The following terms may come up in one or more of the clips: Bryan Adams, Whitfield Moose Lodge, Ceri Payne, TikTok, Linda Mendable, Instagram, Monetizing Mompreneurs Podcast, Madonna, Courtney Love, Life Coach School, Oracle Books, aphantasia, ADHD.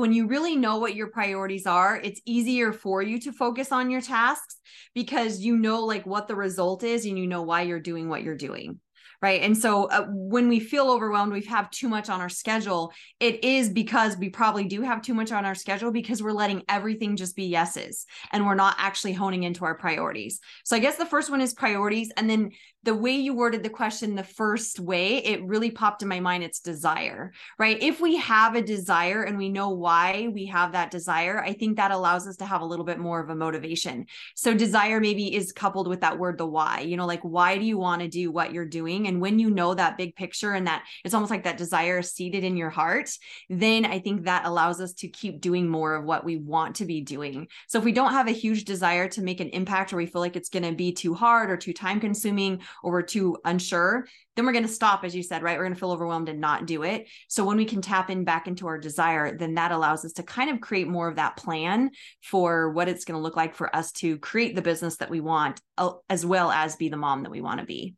When you really know what your priorities are, it's easier for you to focus on your tasks because you know like what the result is and you know why you're doing what you're doing. Right. And so when we feel overwhelmed, we have too much on our schedule. It is because we probably do have too much on our schedule because we're letting everything just be yeses and we're not actually honing into our priorities. So I guess the first one is priorities. And then the way you worded the question, the first way it really popped in my mind, it's desire, right? If we have a desire and we know why we have that desire, I think that allows us to have a little bit more of a motivation. So desire maybe is coupled with that word, the why, you know, like, why do you want to do what you're doing? And when you know that big picture and that it's almost like that desire is seated in your heart, then I think that allows us to keep doing more of what we want to be doing. So if we don't have a huge desire to make an impact, or we feel like it's going to be too hard or too time consuming, or we're too unsure, then we're going to stop, as you said, right? We're going to feel overwhelmed and not do it. So when we can tap in back into our desire, then that allows us to kind of create more of that plan for what it's going to look like for us to create the business that we want, as well as be the mom that we want to be.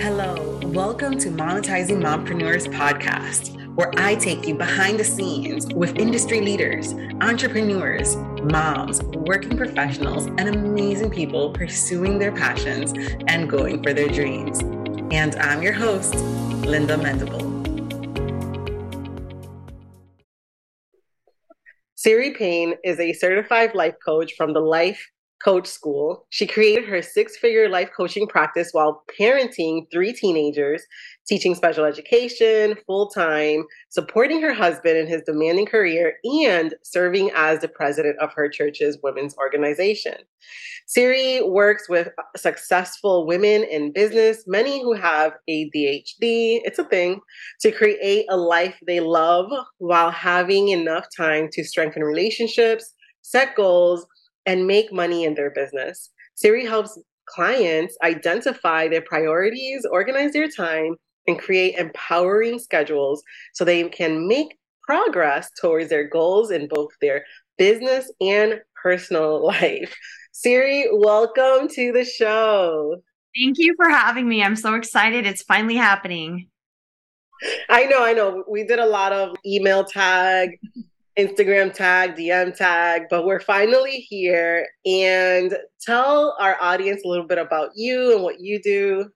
Hello, welcome to Monetizing Mompreneurs Podcast, where I take you behind the scenes with industry leaders, entrepreneurs, moms, working professionals, and amazing people pursuing their passions and going for their dreams. And I'm your host, Linda Mendable. Ceri Payne is a certified life coach from the Life Coach School. She created her six-figure life coaching practice while parenting three teenagers, teaching special education full-time, supporting her husband in his demanding career, and serving as the president of her church's women's organization. Ceri works with successful women in business, many who have ADHD, it's a thing, to create a life they love while having enough time to strengthen relationships, set goals, and make money in their business. Ceri helps clients identify their priorities, organize their time, and create empowering schedules so they can make progress towards their goals in both their business and personal life. Ceri, welcome to the show. Thank you for having me. I'm so excited. It's finally happening. I know. We did a lot of email tag, Instagram tag, DM tag, but we're finally here. And tell our audience a little bit about you and what you do.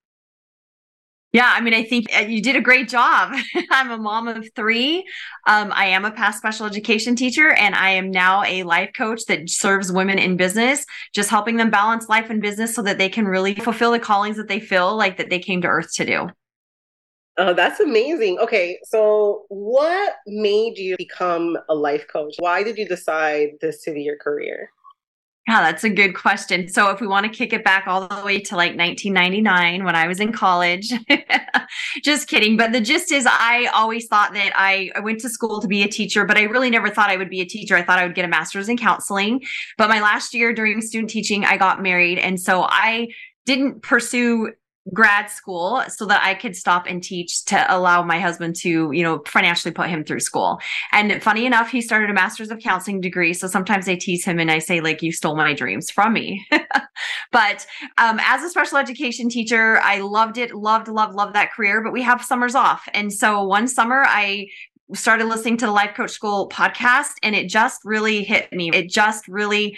Yeah, I mean, I think you did a great job. I'm a mom of three. I am a past special education teacher, and I am now a life coach that serves women in business, just helping them balance life and business so that they can really fulfill the callings that they feel like that they came to earth to do. Oh, that's amazing. Okay. So what made you become a life coach? Why did you decide this to be your career? Yeah, that's a good question. So if we want to kick it back all the way to like 1999 when I was in college, just kidding. But the gist is I always thought that I went to school to be a teacher, but I really never thought I would be a teacher. I thought I would get a master's in counseling. But my last year during student teaching, I got married. And so I didn't pursue grad school so that I could stop and teach to allow my husband to, you know, financially put him through school. And funny enough, he started a master's of counseling degree. So sometimes I tease him and I say, like, you stole my dreams from me. But as a special education teacher, I loved it, loved that career, but we have summers off. And so one summer I started listening to the Life Coach School podcast and it just really hit me. It just really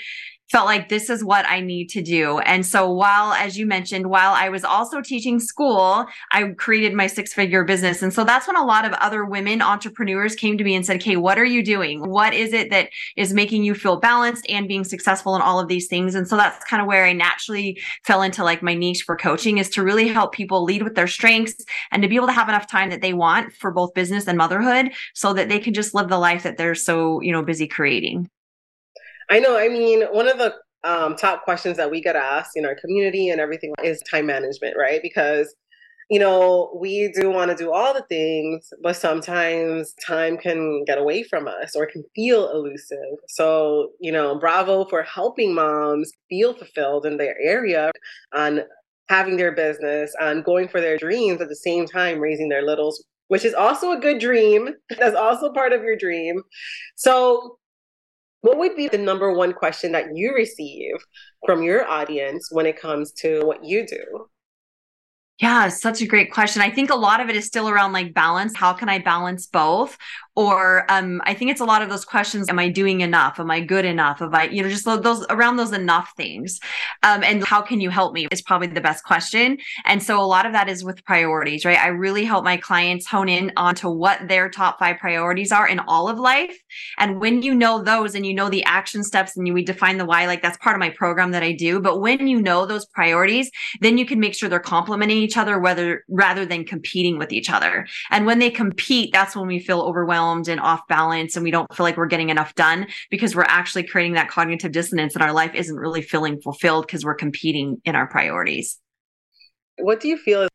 felt like this is what I need to do. And so while, as you mentioned, while I was also teaching school, I created my six-figure business. And so that's when a lot of other women entrepreneurs came to me and said, okay, what are you doing? What is it that is making you feel balanced and being successful in all of these things? And so that's kind of where I naturally fell into like my niche for coaching is to really help people lead with their strengths and to be able to have enough time that they want for both business and motherhood so that they can just live the life that they're so, you know, busy creating. I know. I mean, one of the top questions that we get asked in our community and everything is time management, right? Because, you know, we do want to do all the things, but sometimes time can get away from us or can feel elusive. So, you know, bravo for helping moms feel fulfilled in their area on having their business, on going for their dreams at the same time, raising their littles, which is also a good dream. That's also part of your dream. So, what would be the number one question that you receive from your audience when it comes to what you do? Yeah, such a great question. I think a lot of it is still around like balance. How can I balance both? Or I think it's a lot of those questions. Am I doing enough? Am I good enough? Am I, you know, just those around those enough things. And how can you help me is probably the best question. And so a lot of that is with priorities, right? I really help my clients hone in onto what their top 5 priorities are in all of life. And when you know those and you know the action steps and we define the why, like that's part of my program that I do. But when you know those priorities, then you can make sure they're complementing each other rather than competing with each other. And when they compete, that's when we feel overwhelmed and off balance, and we don't feel like we're getting enough done because we're actually creating that cognitive dissonance, and our life isn't really feeling fulfilled because we're competing in our priorities. What do you feel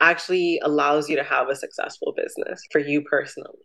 actually allows you to have a successful business for you personally?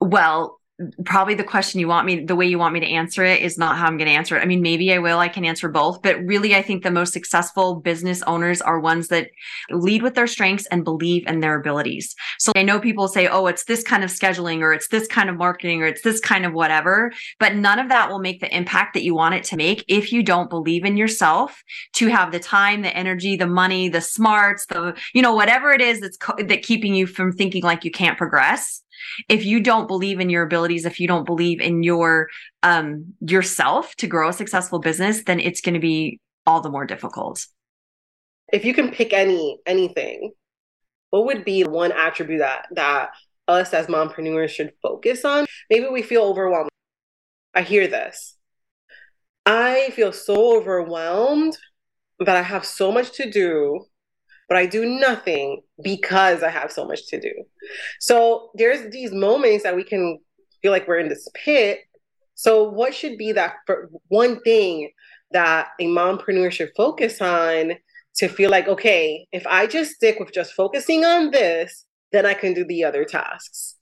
Well, probably the question you want me, the way you want me to answer it is not how I'm going to answer it. I mean, maybe I will, I can answer both, but really I think the most successful business owners are ones that lead with their strengths and believe in their abilities. So I know people say, oh, it's this kind of scheduling, or it's this kind of marketing, or it's this kind of whatever, but none of that will make the impact that you want it to make if you don't believe in yourself to have the time, the energy, the money, the smarts, the, you know, whatever it is that's that keeping you from thinking like you can't progress. If you don't believe in your abilities, if you don't believe in your yourself to grow a successful business, then it's going to be all the more difficult. If you can pick anything, what would be one attribute that us as mompreneurs should focus on? Maybe we feel overwhelmed. I hear this. I feel so overwhelmed, but I have so much to do. But I do nothing because I have so much to do. So there's these moments that we can feel like we're in this pit. So what should be that one thing that a mompreneur should focus on to feel like, okay, if I just stick with just focusing on this, then I can do the other tasks?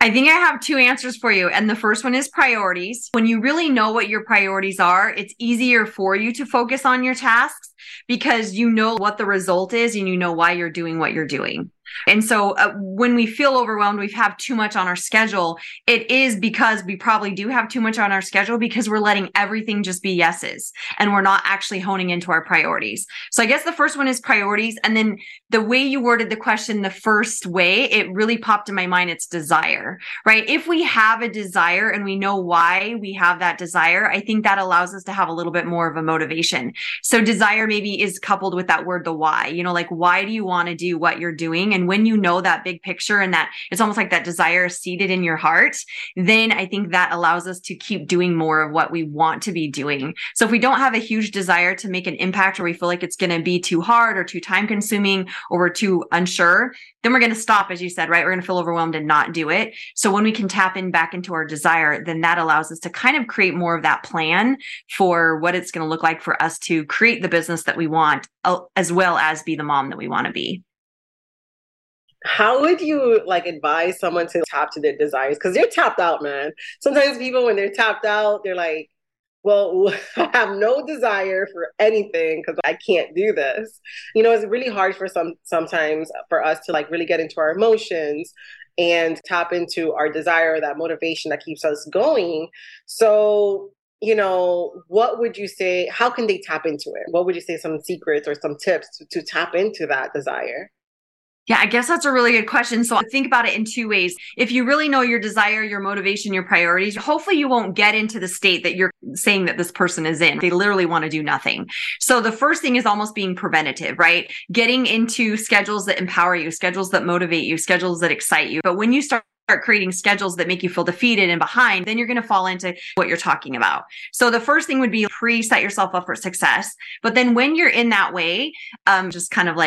I think I have 2 answers for you. And the first one is priorities. When you really know what your priorities are, it's easier for you to focus on your tasks because you know what the result is and you know why you're doing what you're doing. And so when we feel overwhelmed, we have too much on our schedule. It is because we probably do have too much on our schedule because we're letting everything just be yeses and we're not actually honing into our priorities. So I guess the first one is priorities. And then the way you worded the question, the first way it really popped in my mind, it's desire, right? If we have a desire and we know why we have that desire, I think that allows us to have a little bit more of a motivation. So desire maybe is coupled with that word, the why, you know, like, why do you want to do what you're doing? And when you know that big picture and that it's almost like that desire is seated in your heart, then I think that allows us to keep doing more of what we want to be doing. So if we don't have a huge desire to make an impact, or we feel like it's going to be too hard or too time consuming, or we're too unsure, then we're going to stop, as you said, right? We're going to feel overwhelmed and not do it. So when we can tap in back into our desire, then that allows us to kind of create more of that plan for what it's going to look like for us to create the business that we want, as well as be the mom that we want to be. How would you advise someone to tap to their desires? Because they're tapped out, man. Sometimes people, when they're tapped out, they're like, well, I have no desire for anything because I can't do this. You know, it's really hard for sometimes for us to really get into our emotions and tap into our desire, that motivation that keeps us going. So, you know, what would you say, how can they tap into it? What would you say some secrets or some tips to tap into that desire? Yeah, I guess that's a really good question. So think about it in 2 ways. If you really know your desire, your motivation, your priorities, hopefully you won't get into the state that you're saying that this person is in. They literally want to do nothing. So the first thing is almost being preventative, right? Getting into schedules that empower you, schedules that motivate you, schedules that excite you. But when you start creating schedules that make you feel defeated and behind, then you're going to fall into what you're talking about. So the first thing would be set yourself up for success. But then when you're in that way, just kind of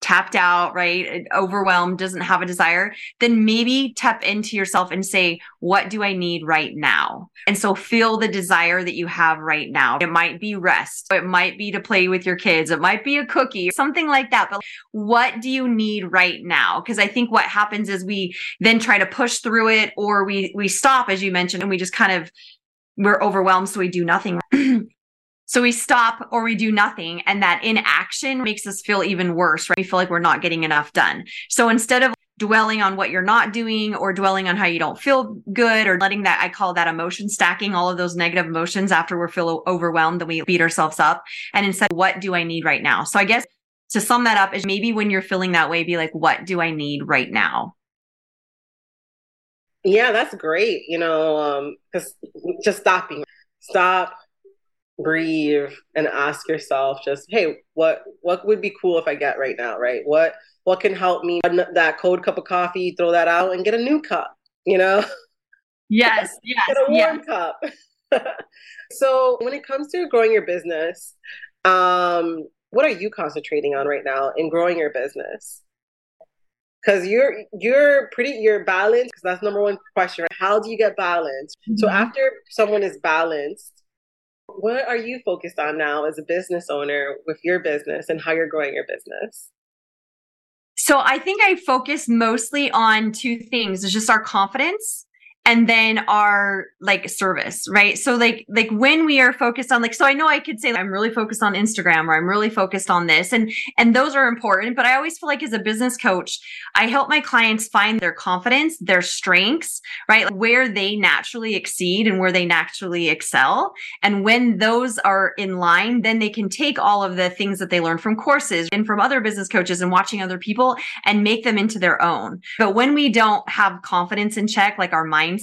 tapped out, right? Overwhelmed, doesn't have a desire, then maybe tap into yourself and say, what do I need right now? And so feel the desire that you have right now. It might be rest. It might be to play with your kids. It might be a cookie, something like that. But what do you need right now? Because I think what happens is we then try to push through it, or we stop, as you mentioned, and we just we're overwhelmed. So we do nothing. So we stop or we do nothing, and that inaction makes us feel even worse, right? We feel like we're not getting enough done. So instead of dwelling on what you're not doing or dwelling on how you don't feel good, or letting that, I call that emotion stacking, all of those negative emotions after we feel overwhelmed, then we beat ourselves up. And instead, what do I need right now? So I guess to sum that up is maybe when you're feeling that way, be like, what do I need right now? Yeah, that's great. You know, just stopping, stop, breathe, and ask yourself just, hey, what would be cool if I get right now, right? What can help me? That cold cup of coffee, throw that out and get a new cup, you know? Yes, yes. Get a warm cup. So when it comes to growing your business, what are you concentrating on right now in growing your business? Because you're balanced, because that's number one question, right? How do you get balanced? Mm-hmm. So after someone is balanced, what are you focused on now as a business owner with your business and how you're growing your business? So I think I focus mostly on two things. It's just our confidence and then our like service, right? So like when we are focused on like, so I know I could say like, I'm really focused on Instagram or I'm really focused on this, and those are important, but I always feel like as a business coach, I help my clients find their confidence, their strengths, right? Like where they naturally exceed and where they naturally excel. And when those are in line, then they can take all of the things that they learn from courses and from other business coaches and watching other people and make them into their own. But when we don't have confidence in check, like our mindset,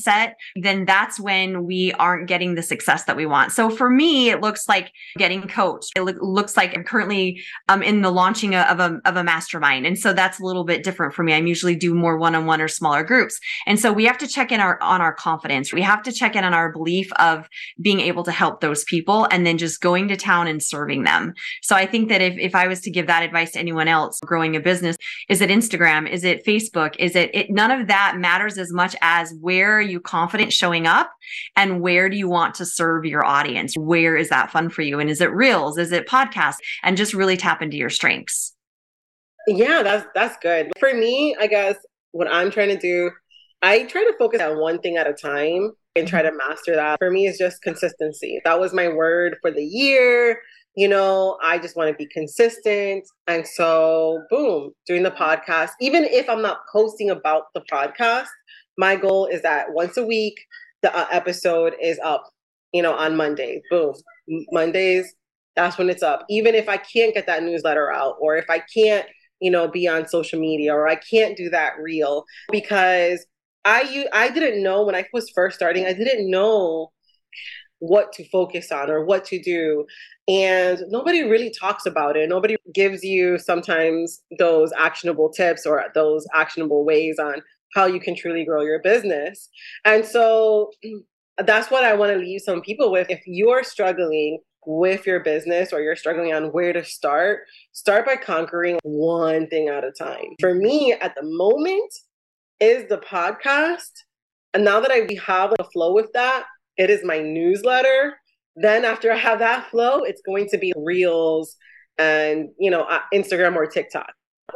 then that's when we aren't getting the success that we want. So for me, it looks like getting coached. It looks like I'm currently in the launching of a mastermind. And so that's a little bit different for me. I usually do more one-on-one or smaller groups. And so we have to check in on our confidence. We have to check in on our belief of being able to help those people and then just going to town and serving them. So I think that if I was to give that advice to anyone else growing a business, is it Instagram? Is it Facebook? Is it none of that matters as much as where are you confident showing up and where do you want to serve your audience? Where is that fun for you? And is it reels? Is it podcasts? And just really tap into your strengths. Yeah, that's good. For me, I guess what I'm trying to do, I try to focus on one thing at a time and try to master that. For me, it's just consistency. That was my word for the year. You know, I just want to be consistent. And so, boom, doing the podcast, even if I'm not posting about the podcast, my goal is that once a week, the episode is up, you know, on Monday. Boom. Mondays, that's when it's up. Even if I can't get that newsletter out, or if I can't, you know, be on social media, or I can't do that reel, because I didn't know when I was first starting, I didn't know what to focus on or what to do. And nobody really talks about it. Nobody gives you sometimes those actionable tips or those actionable ways on how you can truly grow your business. And so that's what I want to leave some people with. If you're struggling with your business or you're struggling on where to start by conquering one thing at a time. For me at the moment is the podcast. And now that I have a flow with that, it is my newsletter. Then after I have that flow, it's going to be reels and, you know, Instagram or TikTok.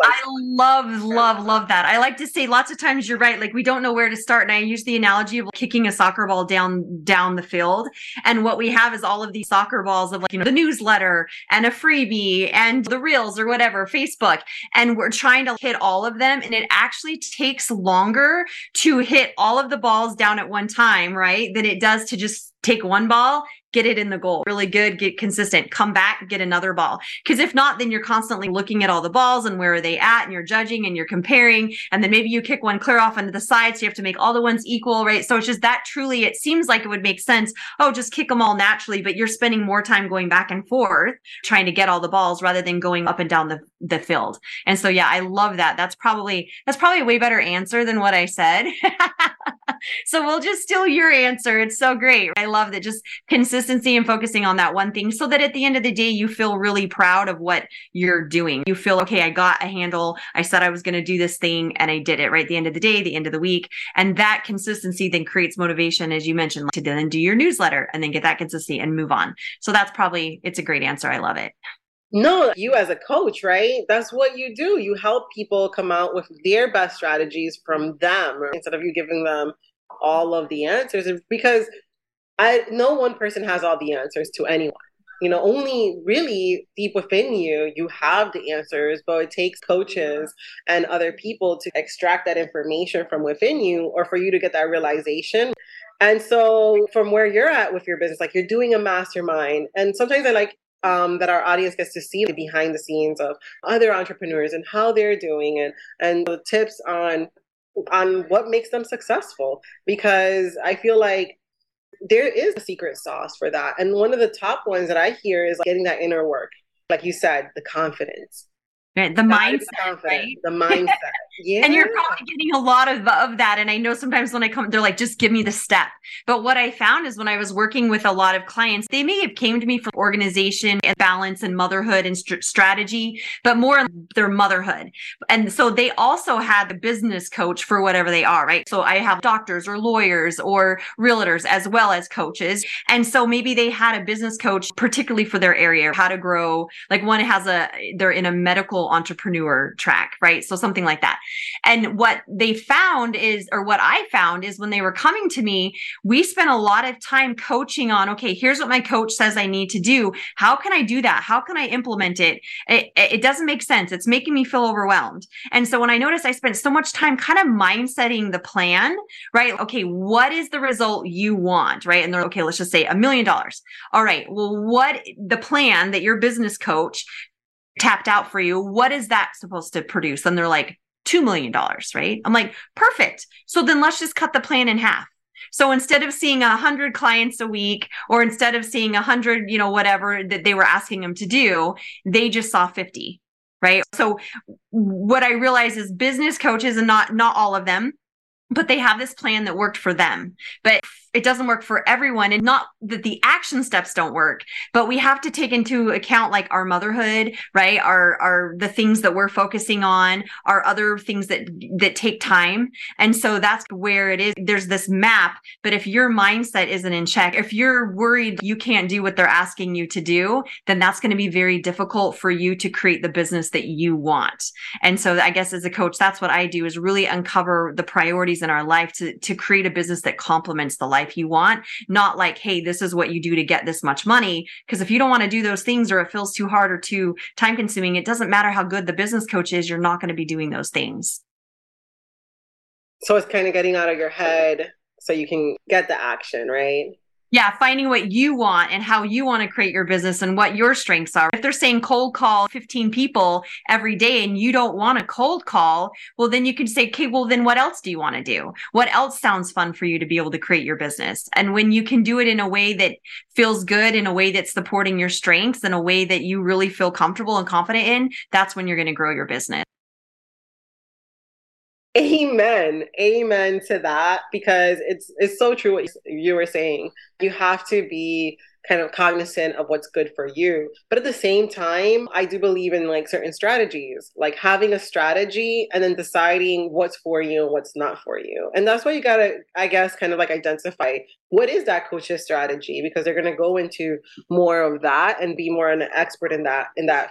I love that. I like to say lots of times you're right. Like we don't know where to start. And I use the analogy of kicking a soccer ball down the field. And what we have is all of these soccer balls of like, you know, the newsletter and a freebie and the reels or whatever, Facebook. And we're trying to hit all of them. And it actually takes longer to hit all of the balls down at one time, right? Than it does to just take one ball, get it in the goal. Really good, get consistent, come back, get another ball. Because if not, then you're constantly looking at all the balls and where are they at, and you're judging and you're comparing. And then maybe you kick one clear off onto the side. So you have to make all the ones equal, right? So it's just that truly, it seems like it would make sense. Oh, just kick them all naturally, but you're spending more time going back and forth trying to get all the balls rather than going up and down the field. And so, yeah, I love that. That's probably a way better answer than what I said. So we'll just steal your answer. It's so great. I love that. Just consistency and focusing on that one thing so that at the end of the day, you feel really proud of what you're doing. You feel, okay, I got a handle. I said I was going to do this thing and I did it, right? At the end of the day, the end of the week. And that consistency then creates motivation, as you mentioned, like, to then do your newsletter and then get that consistency and move on. So it's a great answer. I love it. No, you as a coach, right? That's what you do. You help people come out with their best strategies from them, right? Instead of you giving them all of the answers, because no one person has all the answers to anyone. You know, only really deep within you have the answers, but it takes coaches and other people to extract that information from within you or for you to get that realization. And so from where you're at with your business, like you're doing a mastermind, and sometimes I like that our audience gets to see the behind the scenes of other entrepreneurs and how they're doing and the tips on on what makes them successful, because I feel like there is a secret sauce for that. And one of the top ones that I hear is like getting that inner work. Like you said, the confidence. Right, the mindset, right? The mindset. Yeah. And you're probably getting a lot of that. And I know sometimes when I come, they're like, just give me the step. But what I found is when I was working with a lot of clients, they may have came to me for organization and balance and motherhood and strategy, but more their motherhood. And so they also had a business coach for whatever they are, right? So I have doctors or lawyers or realtors as well as coaches. And so maybe they had a business coach, particularly for their area, how to grow. Like one has they're in a medical entrepreneur track, right? So something like that. And what they found is, or what I found is when they were coming to me, we spent a lot of time coaching on, okay, here's what my coach says I need to do. How can I do that? How can I implement it? It doesn't make sense. It's making me feel overwhelmed. And so when I noticed I spent so much time kind of mindsetting the plan, right? Okay, what is the result you want, right? And they're okay, let's just say $1 million. All right, well, what the plan that your business coach tapped out for you, what is that supposed to produce? And they're like, $2 million, right? I'm like, perfect. So then let's just cut the plan in half. So instead of seeing 100 clients a week, or instead of seeing 100, whatever that they were asking them to do, they just saw 50, right? So what I realize is business coaches, and not all of them, but they have this plan that worked for them, but it doesn't work for everyone. And not that the action steps don't work, but we have to take into account like our motherhood, right? Our the things that we're focusing on, our other things that take time. And so that's where it is. There's this map, but if your mindset isn't in check, if you're worried you can't do what they're asking you to do, then that's going to be very difficult for you to create the business that you want. And so I guess as a coach, that's what I do, is really uncover the priorities in our life to create a business that complements the life you want, not like, hey, this is what you do to get this much money. Because if you don't want to do those things, or it feels too hard or too time consuming, it doesn't matter how good the business coach is, you're not going to be doing those things. So it's kind of getting out of your head so you can get the action, right? Yeah, finding what you want and how you want to create your business and what your strengths are. If they're saying cold call 15 people every day and you don't want to cold call, well, then you can say, okay, well, then what else do you want to do? What else sounds fun for you to be able to create your business? And when you can do it in a way that feels good, in a way that's supporting your strengths, in a way that you really feel comfortable and confident in, that's when you're going to grow your business. Amen. Amen to that, because it's so true what you were saying. You have to be kind of cognizant of what's good for you. But at the same time, I do believe in like certain strategies, like having a strategy and then deciding what's for you and what's not for you. And that's why you got to, I guess, kind of like identify what is that coach's strategy, because they're going to go into more of that and be more an expert in that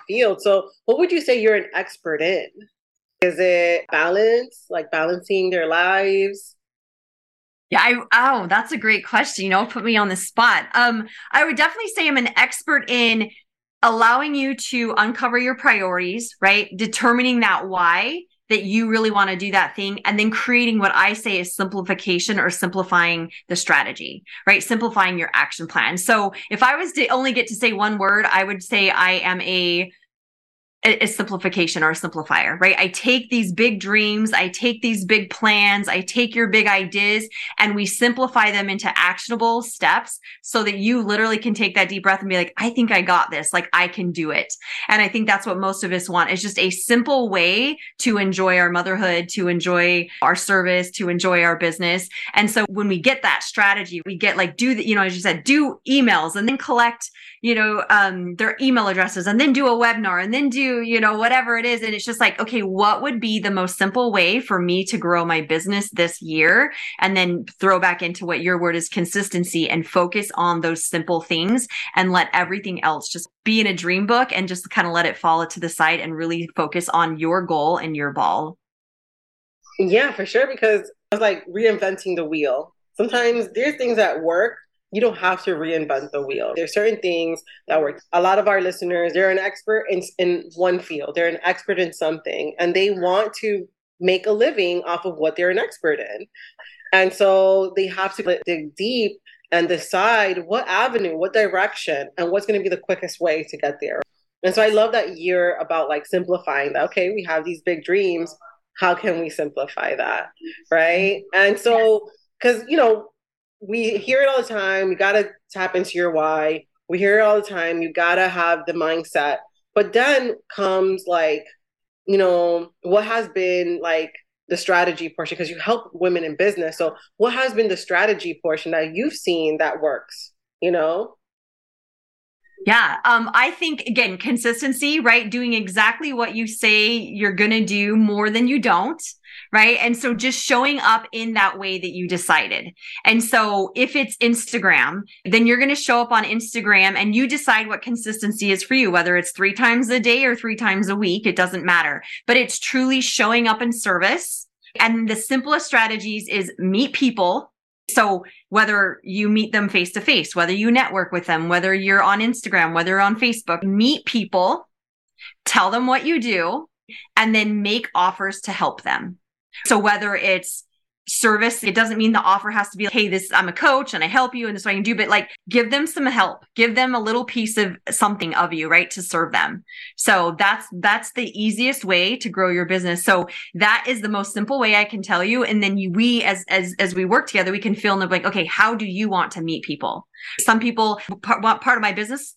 field. So what would you say you're an expert in? Is it balance, like balancing their lives? Yeah, that's a great question. Put me on the spot. I would definitely say I'm an expert in allowing you to uncover your priorities, right? Determining that why that you really want to do that thing, and then creating what I say is simplification, or simplifying the strategy, right? Simplifying your action plan. So if I was to only get to say one word, I would say I am a simplification or a simplifier, right? I take these big dreams, I take these big plans, I take your big ideas, and we simplify them into actionable steps so that you literally can take that deep breath and be like, I think I got this, like I can do it. And I think that's what most of us want, is just a simple way to enjoy our motherhood, to enjoy our service, to enjoy our business. And so when we get that strategy, we get like, as you said, do emails, and then collect, their email addresses, and then do a webinar, and then do whatever it is. And it's just like, okay, what would be the most simple way for me to grow my business this year? And then throw back into what your word is, consistency, and focus on those simple things and let everything else just be in a dream book and just kind of let it fall to the side and really focus on your goal and your ball. Yeah, for sure. Because it's like reinventing the wheel. Sometimes there's things that work. You don't have to reinvent the wheel. There's certain things that work. A lot of our listeners, they're an expert in one field. They're an expert in something, and they want to make a living off of what they're an expert in. And so they have to dig deep and decide what avenue, what direction, and what's going to be the quickest way to get there. And so I love that you're about like simplifying that. Okay, we have these big dreams. how can we simplify that, right? And so, because, you know, we hear it all the time. You got to tap into your why. We hear it all the time. You got to have the mindset. But then comes, like, you know, what has been, like, the strategy portion, because you help women in business. So what has been the strategy portion that you've seen that works, you know? Yeah. I think, again, consistency, right? Doing exactly what you say you're going to do more than you don't. Right. And so just showing up in that way that you decided. And so if it's Instagram, then you're going to show up on Instagram and you decide what consistency is for you, whether it's 3 times a day or 3 times a week, it doesn't matter, but it's truly showing up in service. And the simplest strategies is meet people. So whether you meet them face to face, whether you network with them, whether you're on Instagram, whether you're on Facebook, meet people, tell them what you do, and then make offers to help them. So whether it's service, it doesn't mean the offer has to be, like, hey, this, I'm a coach and I help you and this is what I can do, but, like, give them some help, give them a little piece of something of you, right? To serve them. So that's the easiest way to grow your business. So that is the most simple way I can tell you. And then we, as we work together, we can fill in the blank. Okay, how do you want to meet people? Some people want part of my business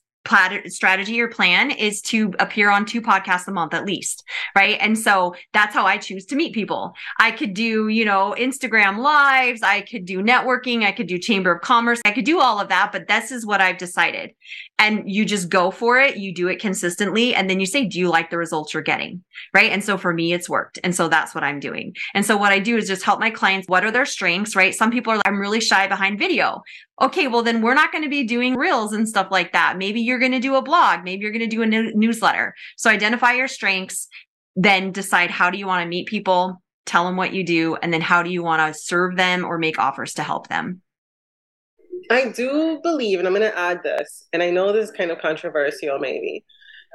strategy or plan is to appear on 2 podcasts a month at least, right? And so that's how I choose to meet people. I could do, you know, Instagram lives, I could do networking, I could do Chamber of Commerce, I could do all of that, but this is what I've decided. And you just go for it, you do it consistently, and then you say, do you like the results you're getting, right? And so for me, it's worked. And so that's what I'm doing. And so what I do is just help my clients, what are their strengths, right? Some people are like, I'm really shy behind video. Okay, well, then we're not going to be doing reels and stuff like that. Maybe you're going to do a blog. Maybe you're going to do a newsletter. So identify your strengths, then decide how do you want to meet people, tell them what you do, and then how do you want to serve them or make offers to help them. I do believe, and I'm going to add this, and I know this is kind of controversial maybe,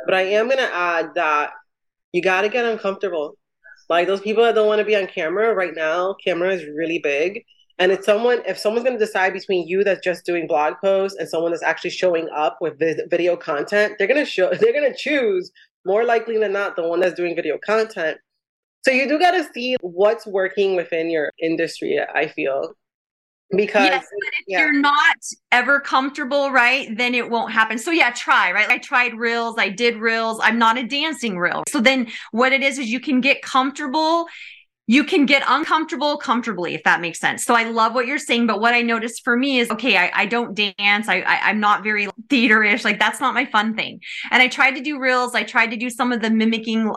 but I am going to add that you got to get uncomfortable. Like, those people that don't want to be on camera right now, camera is really big. And if someone's going to decide between you that's just doing blog posts and someone that's actually showing up with video content, they're going to choose more likely than not the one that's doing video content. So you do got to see what's working within your industry, I feel. Because if you're not ever comfortable, right, then it won't happen. So yeah, try, right? I tried reels. I did reels. I'm not a dancing reel. So then what it is you can get comfortable. You can get uncomfortable comfortably, if that makes sense. So I love what you're saying, but what I noticed for me is, okay, I don't dance. I'm not very theater-ish. Like, that's not my fun thing. And I tried to do reels. I tried to do some of the mimicking,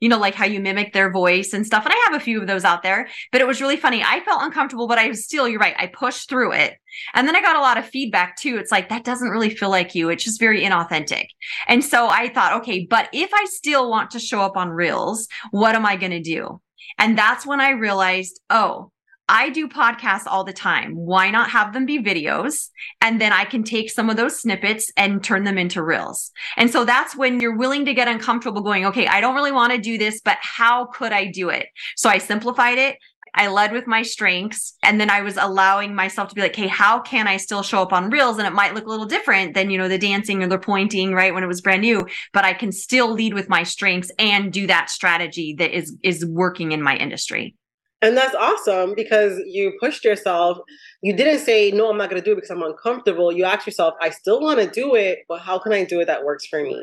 you know, like how you mimic their voice and stuff. And I have a few of those out there, but it was really funny. I felt uncomfortable, but I still, you're right, I pushed through it. And then I got a lot of feedback too. It's like, that doesn't really feel like you. It's just very inauthentic. And so I thought, okay, but if I still want to show up on reels, what am I going to do? And that's when I realized, oh, I do podcasts all the time. Why not have them be videos? And then I can take some of those snippets and turn them into reels. And so that's when you're willing to get uncomfortable going, okay, I don't really want to do this, but how could I do it? So I simplified it. I led with my strengths. And then I was allowing myself to be like, hey, how can I still show up on reels? And it might look a little different than, you know, the dancing or the pointing, right? When it was brand new, but I can still lead with my strengths and do that strategy that is working in my industry. And that's awesome because you pushed yourself. You didn't say, no, I'm not going to do it because I'm uncomfortable. You asked yourself, I still want to do it, but how can I do it that works for me?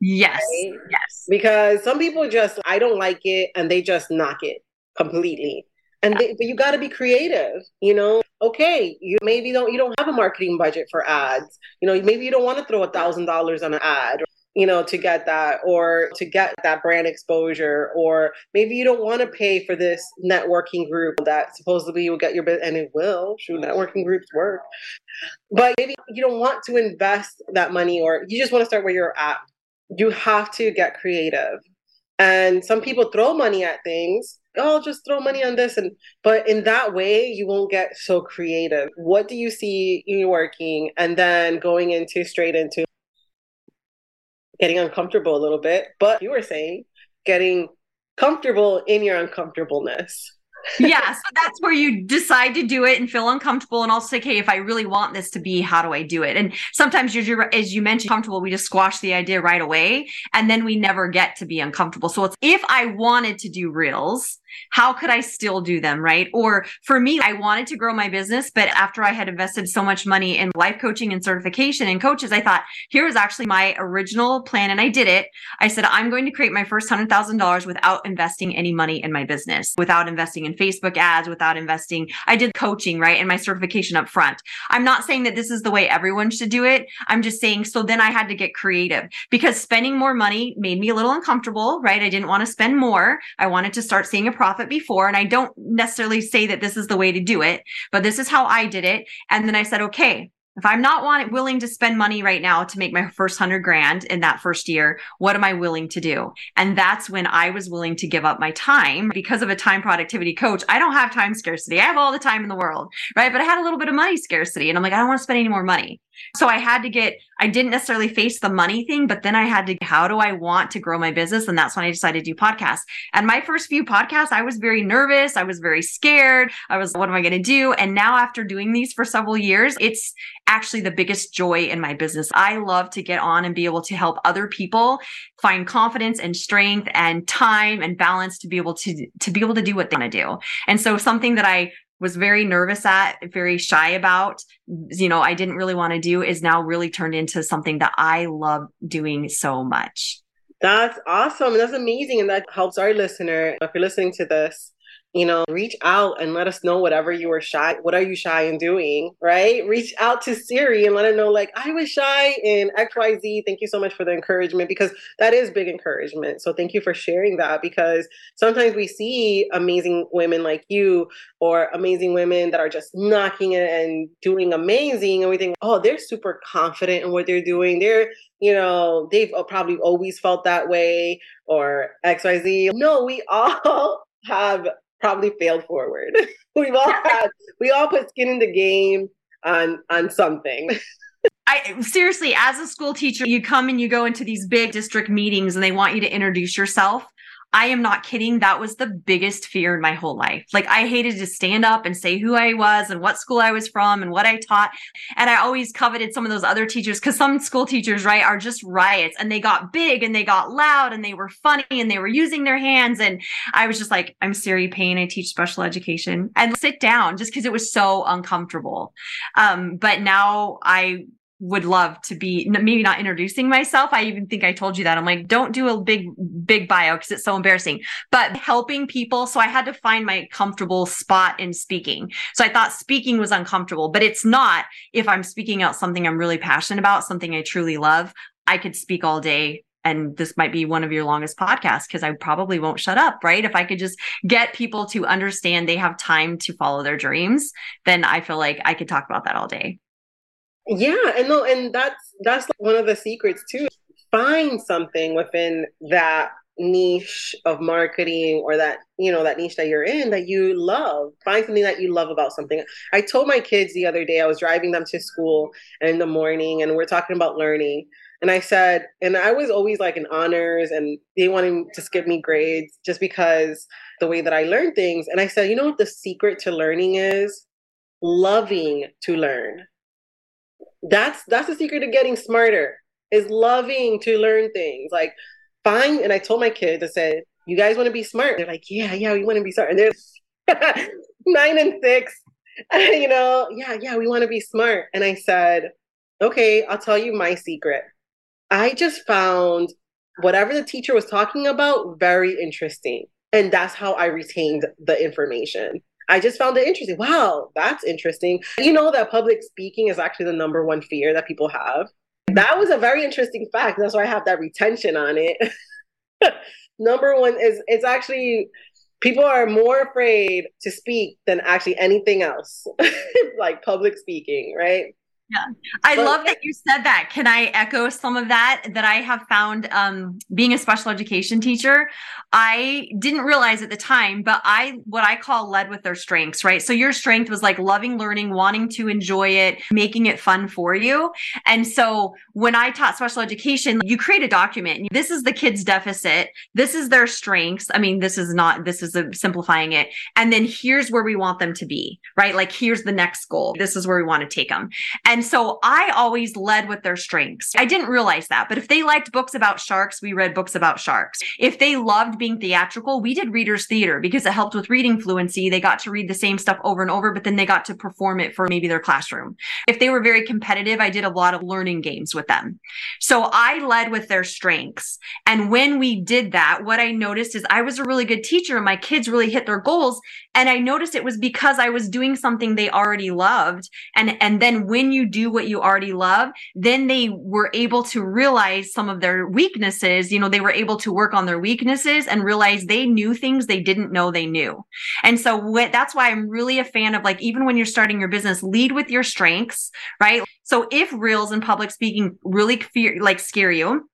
Yes. Right? Yes. Because some people just, I don't like it. And they just knock it completely. And but you got to be creative, you know. Okay, you don't have a marketing budget for ads. You know, maybe you don't want to throw $1,000 on an ad, you know, to get that or to get that brand exposure, or maybe you don't want to pay for this networking group that supposedly will get your business, and it will. True, networking groups work, but maybe you don't want to invest that money, or you just want to start where you're at. You have to get creative, and some people throw money at things. Oh, I'll just throw money on this. But in that way, you won't get so creative. What do you see you working? And then going straight into getting uncomfortable a little bit. But you were saying getting comfortable in your uncomfortableness. Yeah. So that's where you decide to do it and feel uncomfortable and also say, hey, if I really want this to be, how do I do it? And sometimes you're, as you mentioned, comfortable, we just squash the idea right away. And then we never get to be uncomfortable. So it's, if I wanted to do reels, how could I still do them? Right. Or for me, I wanted to grow my business, but after I had invested so much money in life coaching and certification and coaches, I thought, here is actually my original plan. And I did it. I said, I'm going to create my first $100,000 without investing any money in my business, without investing in Facebook ads, without investing. I did coaching, right? And my certification up front. I'm not saying that this is the way everyone should do it. I'm just saying, so then I had to get creative because spending more money made me a little uncomfortable, right? I didn't want to spend more. I wanted to start seeing a profit before. And I don't necessarily say that this is the way to do it, but this is how I did it. And then I said, okay, if I'm not willing to spend money right now to make my first $100,000 in that first year, what am I willing to do? And that's when I was willing to give up my time because of a time productivity coach. I don't have time scarcity. I have all the time in the world, right? But I had a little bit of money scarcity and I'm like, I don't want to spend any more money. So I didn't necessarily face the money thing, but then I had to, how do I want to grow my business? And that's when I decided to do podcasts. And my first few podcasts, I was very nervous. I was very scared. I was, what am I going to do? And now after doing these for several years, it's actually the biggest joy in my business. I love to get on and be able to help other people find confidence and strength and time and balance to be able to do what they want to do. And so something that I was very nervous at, very shy about, I didn't really want to do is now really turned into something that I love doing so much. That's awesome. That's amazing. And that helps our listener. If you're listening to this, reach out and let us know whatever you were shy. What are you shy in doing, right? Reach out to Ceri and let her know, I was shy in XYZ. Thank you so much for the encouragement, because that is big encouragement. So thank you for sharing that, because sometimes we see amazing women like you or amazing women that are just knocking it and doing amazing. And we think, oh, they're super confident in what they're doing. They're they've probably always felt that way or XYZ. No, we all have probably failed forward. We all put skin in the game on something. I seriously, as a school teacher, you come and you go into these big district meetings and they want you to introduce yourself. I am not kidding. That was the biggest fear in my whole life. I hated to stand up and say who I was and what school I was from and what I taught. And I always coveted some of those other teachers, because some school teachers, right, are just riots, and they got big and they got loud and they were funny and they were using their hands. And I was just like, I'm Ceri Payne. I teach special education, and sit down, just because it was so uncomfortable. But now I would love to be, maybe not introducing myself. I even think I told you that. I'm like, don't do a big bio because it's so embarrassing, but helping people. So I had to find my comfortable spot in speaking. So I thought speaking was uncomfortable, but it's not. If I'm speaking out something I'm really passionate about, something I truly love, I could speak all day. And this might be one of your longest podcasts because I probably won't shut up, right? If I could just get people to understand they have time to follow their dreams, then I feel like I could talk about that all day. Yeah. And that's one of the secrets too. Find something within that niche of marketing or that niche that you're in that you love. Find something that you love about something. I told my kids the other day, I was driving them to school in the morning and we're talking about learning. And I said, and I was always in honors and they wanted to skip me grades just because the way that I learn things. And I said, you know what the secret to learning is? Loving to learn. That's the secret to getting smarter, is loving to learn things. Fine. And I told my kids, I said, you guys want to be smart? They're like, yeah, we want to be smart. And they're 9 and 6, yeah, we want to be smart. And I said, okay, I'll tell you my secret. I just found whatever the teacher was talking about very interesting. And that's how I retained the information. I just found it interesting. Wow, that's interesting. You know that public speaking is actually the number one fear that people have. That was a very interesting fact. That's why I have that retention on it. Number one is, it's actually, people are more afraid to speak than actually anything else, public speaking, right? Yeah. I love that you said that. Can I echo some of that I have found being a special education teacher? I didn't realize at the time, but what I call led with their strengths, right? So your strength was like loving learning, wanting to enjoy it, making it fun for you. And so when I taught special education, you create a document. This is the kid's deficit. This is their strengths. I mean, this is simplifying it. And then here's where we want them to be, right? Like here's the next goal. This is where we want to take them. And so I always led with their strengths. I didn't realize that, but if they liked books about sharks, we read books about sharks. If they loved being theatrical, we did readers theater because it helped with reading fluency. They got to read the same stuff over and over, but then they got to perform it for maybe their classroom. If they were very competitive, I did a lot of learning games with them. So I led with their strengths. And when we did that, what I noticed is I was a really good teacher and my kids really hit their goals. And I noticed it was because I was doing something they already loved. And then when you do what you already love, then they were able to realize some of their weaknesses. You know, they were able to work on their weaknesses and realize they knew things they didn't know they knew. And so that's why I'm really a fan of, like, even when you're starting your business, lead with your strengths, right? So if reels and public speaking really scare you,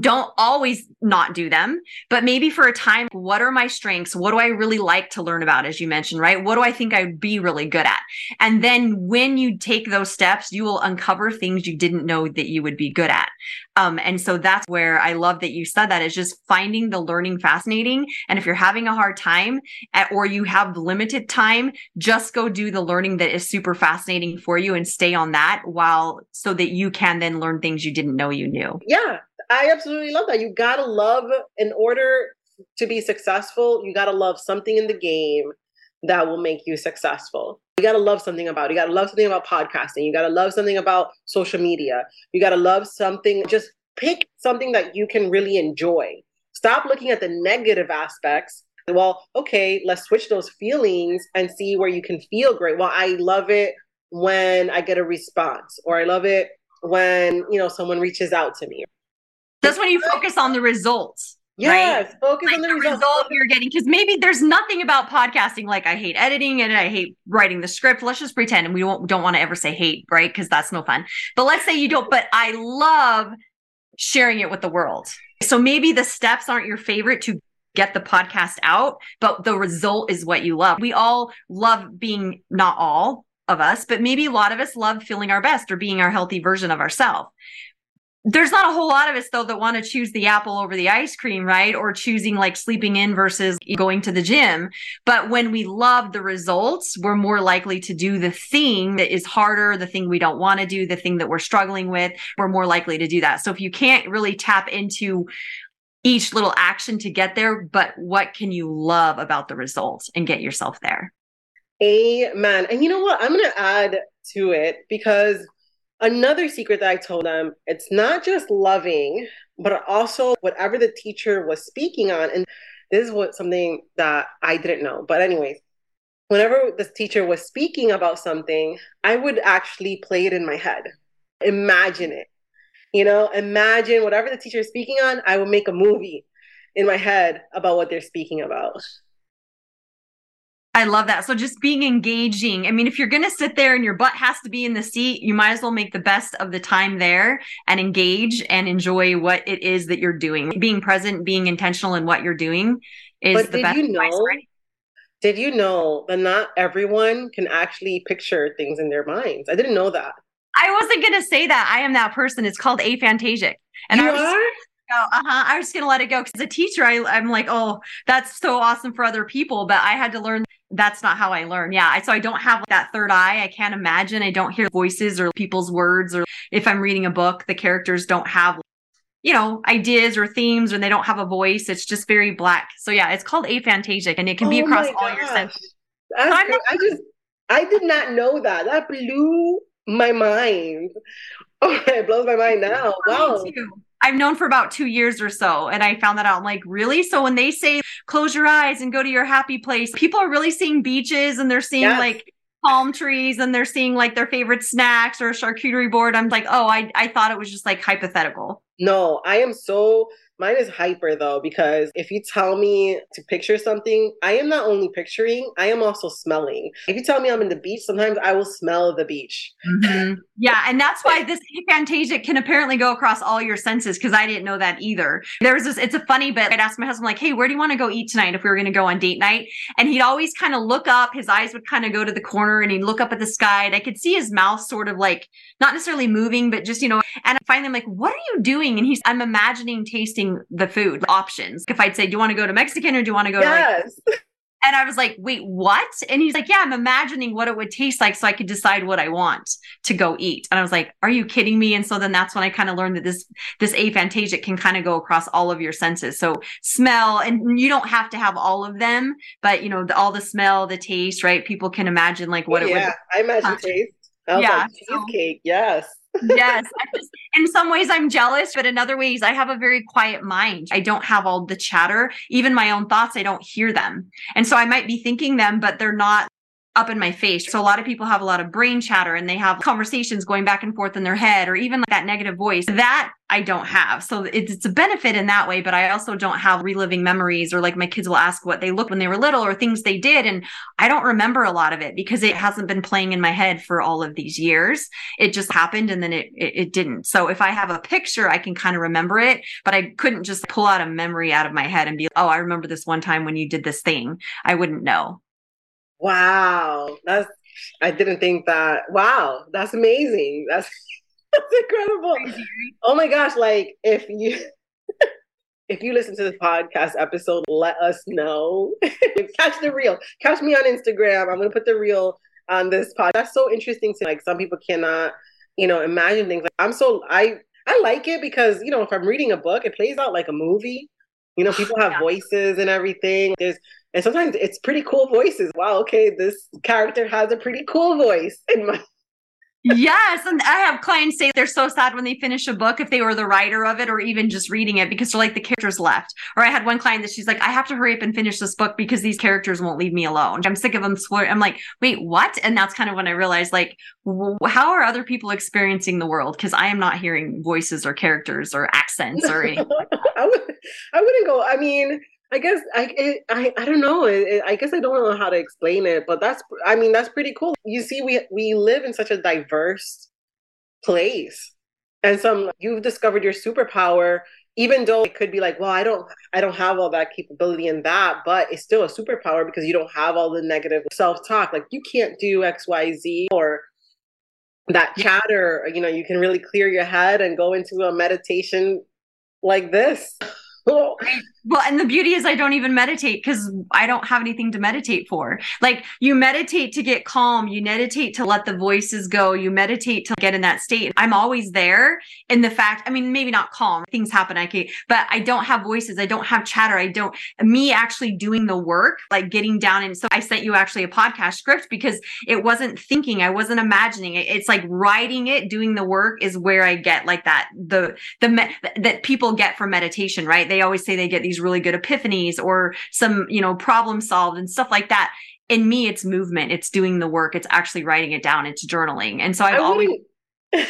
don't always not do them, but maybe for a time, what are my strengths? What do I really like to learn about, as you mentioned, right? What do I think I'd be really good at? And then when you take those steps, you will uncover things you didn't know that you would be good at. And so that's where I love that you said that, is just finding the learning fascinating. And if you're having a hard time or you have limited time, just go do the learning that is super fascinating for you and stay on that so that you can then learn things you didn't know you knew. Yeah. I absolutely love that. You got to love, in order to be successful, you got to love something in the game that will make you successful. You got to love something about it. You got to love something about podcasting. You got to love something about social media. You got to love something. Just pick something that you can really enjoy. Stop looking at the negative aspects. Well, okay, let's switch those feelings and see where you can feel great. Well, I love it when I get a response, or I love it when, someone reaches out to me. That's when you focus on the results. Yes, right? Focus on the result you're getting. Because maybe there's nothing about podcasting, like I hate editing and I hate writing the script. Let's just pretend, and we don't want to ever say hate, right? Because that's no fun. But let's say you don't, but I love sharing it with the world. So maybe the steps aren't your favorite to get the podcast out, but the result is what you love. We all love being, not all of us, but maybe a lot of us love feeling our best or being our healthy version of ourselves. There's not a whole lot of us, though, that want to choose the apple over the ice cream, right? Or choosing like sleeping in versus going to the gym. But when we love the results, we're more likely to do the thing that is harder, the thing we don't want to do, the thing that we're struggling with. We're more likely to do that. So if you can't really tap into each little action to get there, but what can you love about the results and get yourself there? Amen. And you know what? I'm going to add to it, because another secret that I told them, it's not just loving, but also whatever the teacher was speaking on. And this is something that I didn't know. But anyways, whenever this teacher was speaking about something, I would actually play it in my head. Imagine it. Imagine whatever the teacher is speaking on. I would make a movie in my head about what they're speaking about. I love that. So just being engaging. I mean, if you're going to sit there and your butt has to be in the seat, you might as well make the best of the time there and engage and enjoy what it is that you're doing. Being present, being intentional in what you're doing is the best advice, right? Did you know that not everyone can actually picture things in their minds? I didn't know that. I wasn't going to say that. I am that person. It's called aphantasia. And you are? I was just going to let it go. Because as a teacher, I'm like, oh, that's so awesome for other people. But I had to learn that's not how I learn. Yeah. So I don't have that third eye. I can't imagine. I don't hear voices or people's words. Or if I'm reading a book, the characters don't have, ideas or themes, and they don't have a voice. It's just very black. So yeah, it's called aphantasia, and it can be across all your senses. I did not know that. That blew my mind. Okay. It blows my mind now. Wow. I've known for about 2 years or so, and I found that out. I'm like, really? So when they say close your eyes and go to your happy place, people are really seeing beaches, and they're seeing like palm trees, and they're seeing like their favorite snacks or a charcuterie board. I'm like, oh, I thought it was just like hypothetical. No, I am so Mine is hyper though, because if you tell me to picture something, I am not only picturing, I am also smelling. If you tell me I'm in the beach, sometimes I will smell the beach. Mm-hmm. Yeah. And that's why this aphantasia can apparently go across all your senses, because I didn't know that either. There was this, it's a funny bit. I'd ask my husband, like, hey, where do you want to go eat tonight if we were going to go on date night? And he'd always kind of look up, his eyes would kind of go to the corner and he'd look up at the sky. And I could see his mouth sort of like, not necessarily moving, but just, you know, and finally I'm like, what are you doing? And he's, I'm imagining tasting the food options. If I'd say, do you want to go to Mexican or do you want to go to like... And I was like, wait, what? And he's like, yeah, I'm imagining what it would taste like so I could decide what I want to go eat. And I was like, are you kidding me? And so then that's when I kind of learned that this aphantasia can kind of go across all of your senses. So smell, and you don't have to have all of them, but you know, all the smell, the taste, right? People can imagine like what it would. Yeah, I imagine taste. I was like, cheesecake, yes. Yes. In some ways I'm jealous, but in other ways I have a very quiet mind. I don't have all the chatter. Even my own thoughts, I don't hear them. And so I might be thinking them, but they're not up in my face. So a lot of people have a lot of brain chatter and they have conversations going back and forth in their head, or even like that negative voice that I don't have. So it's a benefit in that way, but I also don't have reliving memories, or like my kids will ask what they looked when they were little or things they did. And I don't remember a lot of it because it hasn't been playing in my head for all of these years. It just happened and then it didn't. So if I have a picture, I can kind of remember it, but I couldn't just pull out a memory out of my head and be, oh, I remember this one time when you did this thing. I wouldn't know. Wow. I didn't think that. Wow. That's amazing. That's incredible. Oh my gosh. Like if you listen to this podcast episode, let us know. Catch the reel. Catch me on Instagram. I'm going to put the reel on this podcast. That's so interesting to like, some people cannot, you know, imagine things. Like I like it because, you know, if I'm reading a book, it plays out like a movie. You know, people have voices and everything. And sometimes it's pretty cool voices. Wow, okay, this character has a pretty cool voice in my. Yes. And I have clients say they're so sad when they finish a book if they were the writer of it or even just reading it because they're like the characters left. Or I had one client that she's like, I have to hurry up and finish this book because these characters won't leave me alone. I'm sick of them. I'm like, wait, what? And that's kind of when I realized like, how are other people experiencing the world? Because I am not hearing voices or characters or accents or anything. I wouldn't go. I mean, I guess I don't know. I guess I don't know how to explain it, but that's pretty cool. You see, we live in such a diverse place, and you've discovered your superpower, even though it could be like, well, I don't have all that capability in that, but it's still a superpower because you don't have all the negative self-talk. Like you can't do X, Y, Z or that chatter. You know, you can really clear your head and go into a meditation like this. Well, and the beauty is I don't even meditate because I don't have anything to meditate for. Like you meditate to get calm. You meditate to let the voices go. You meditate to get in that state. I'm always there in the fact, I mean, maybe not calm. Things happen. But I don't have voices. I don't have chatter. Me actually doing the work, like getting down. And so I sent you actually a podcast script because it wasn't thinking. I wasn't imagining it. It's like writing it, doing the work is where I get like that, that people get from meditation, right? They always say they get these really good epiphanies or some, you know, problem solved and stuff like that. In me, it's movement. It's doing the work. It's actually writing it down. It's journaling. And so I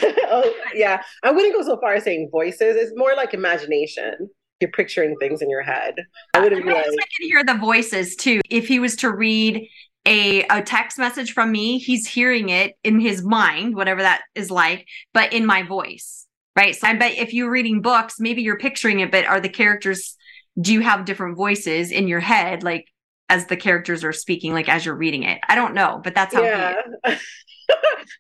wouldn't go so far as saying voices. It's more like imagination. You're picturing things in your head. I wouldn't be like, I can hear the voices too. If he was to read a text message from me, he's hearing it in his mind, whatever that is like, but in my voice. Right. So I bet if you're reading books, maybe you're picturing it, but are the characters, do you have different voices in your head? Like as the characters are speaking, like as you're reading it, I don't know, but that's how. Yeah.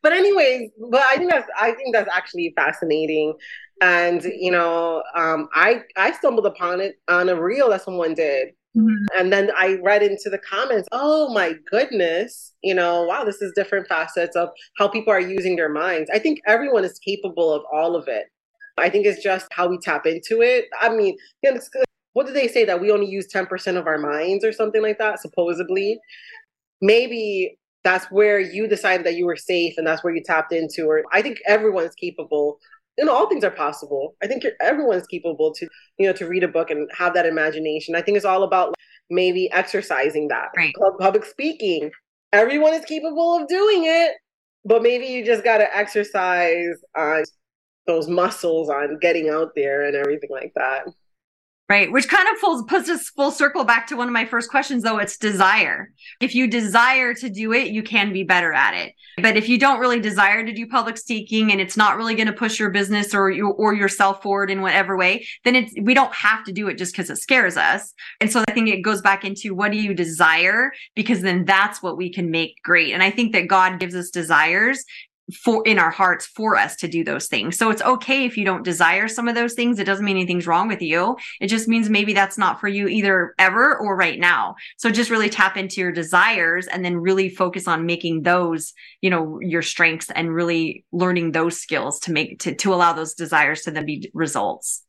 But anyways, I think that's actually fascinating. And, you know, I stumbled upon it on a reel that someone did. Mm-hmm. And then I read into the comments, oh my goodness, you know, wow, this is different facets of how people are using their minds. I think everyone is capable of all of it. I think it's just how we tap into it. I mean, you know, what do they say that we only use 10% of our minds or something like that, supposedly? Maybe that's where you decided that you were safe and that's where you tapped into. Or I think everyone's capable. You know, all things are possible. I think everyone's capable to, you know, to read a book and have that imagination. I think it's all about like, maybe exercising that. Right. Public speaking. Everyone is capable of doing it, but maybe you just got to exercise those muscles on getting out there and everything like that. right? Which kind of puts us full circle back to one of my first questions, though. It's desire. If you desire to do it, you can be better at it. But if you don't really desire to do public speaking and it's not really going to push your business or yourself forward in whatever way, then we don't have to do it just because it scares us. And so I think it goes back into what do you desire? Because then that's what we can make great. And I think that God gives us desires in our hearts for us to do those things. So it's okay if you don't desire some of those things. It doesn't mean anything's wrong with you. It just means maybe that's not for you either ever or right now. So just really tap into your desires and then really focus on making those, your strengths and really learning those skills to allow those desires to then be results.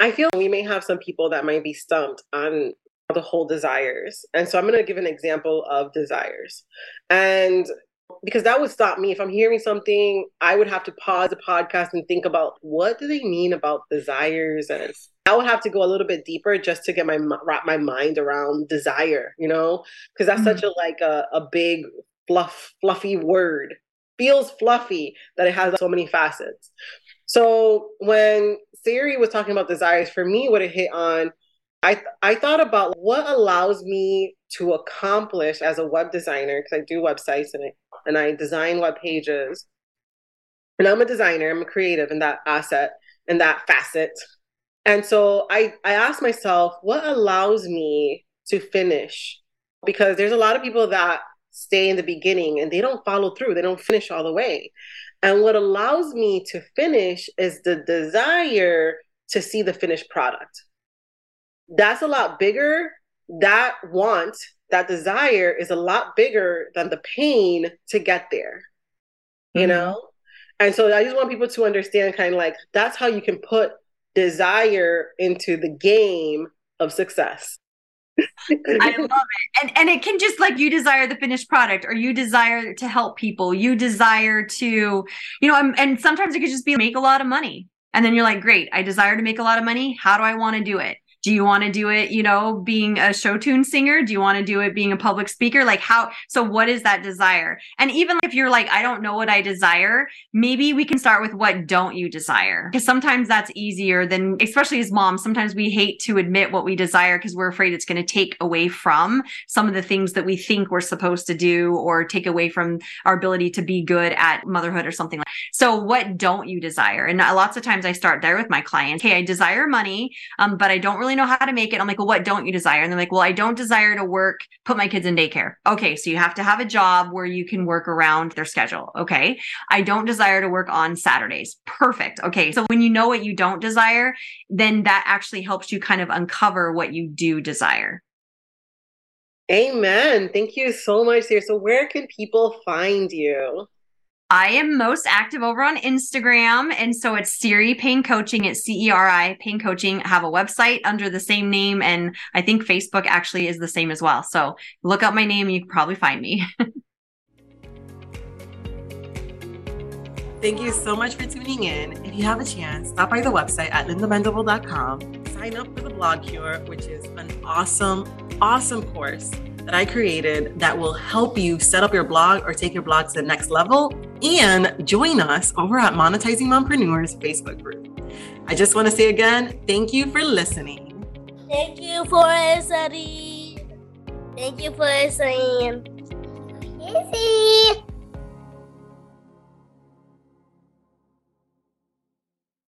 I feel we may have some people that might be stumped on the whole desires. And so I'm going to give an example of desires. And because that would stop me. If I'm hearing something, I would have to pause the podcast and think about what do they mean about desires? And I would have to go a little bit deeper just to get wrap my mind around desire, because that's such a big fluffy word. Feels fluffy that it has so many facets. So when Ceri was talking about desires, for me, what it hit on, I thought about what allows me to accomplish as a web designer, because I do websites and I design web pages. And I'm a designer, I'm a creative in that asset, in that facet. And so I asked myself, what allows me to finish? Because there's a lot of people that stay in the beginning and they don't follow through, they don't finish all the way. And what allows me to finish is the desire to see the finished product. That's a lot bigger. That want, that desire is a lot bigger than the pain to get there, you know? And so I just want people to understand kind of like, that's how you can put desire into the game of success. I love it. And it can just like you desire the finished product or you desire to help people. You desire to, and sometimes it could just be make a lot of money. And then you're like, great, I desire to make a lot of money. How do I want to do it? Do you want to do it, being a show tune singer? Do you want to do it being a public speaker? So what is that desire? And even if you're like, I don't know what I desire, maybe we can start with what don't you desire? Because sometimes that's easier than, especially as moms, sometimes we hate to admit what we desire because we're afraid it's going to take away from some of the things that we think we're supposed to do or take away from our ability to be good at motherhood or something like that. So what don't you desire? And lots of times I start there with my clients. Hey, I desire money, but I don't really know how to make it. I'm like, well, what don't you desire? And they're like, well, I don't desire to work, put my kids in daycare. Okay. So you have to have a job where you can work around their schedule. Okay. I don't desire to work on Saturdays. Perfect. Okay. So when you know what you don't desire, then that actually helps you kind of uncover what you do desire. Amen. Thank you so much, Ceri. So where can people find you? I am most active over on Instagram. And so it's Ceri Payne Coaching. It's Ceri Payne Coaching. I have a website under the same name. And I think Facebook actually is the same as well. So look up my name. You can probably find me. Thank you so much for tuning in. If you have a chance, stop by the website at lindamendable.com. Sign up for the Blog Cure, which is an awesome, awesome course that I created that will help you set up your blog or take your blog to the next level, and join us over at Monetizing Mompreneurs Facebook group. I just want to say again, thank you for listening. Thank you for listening. Thank you for listening.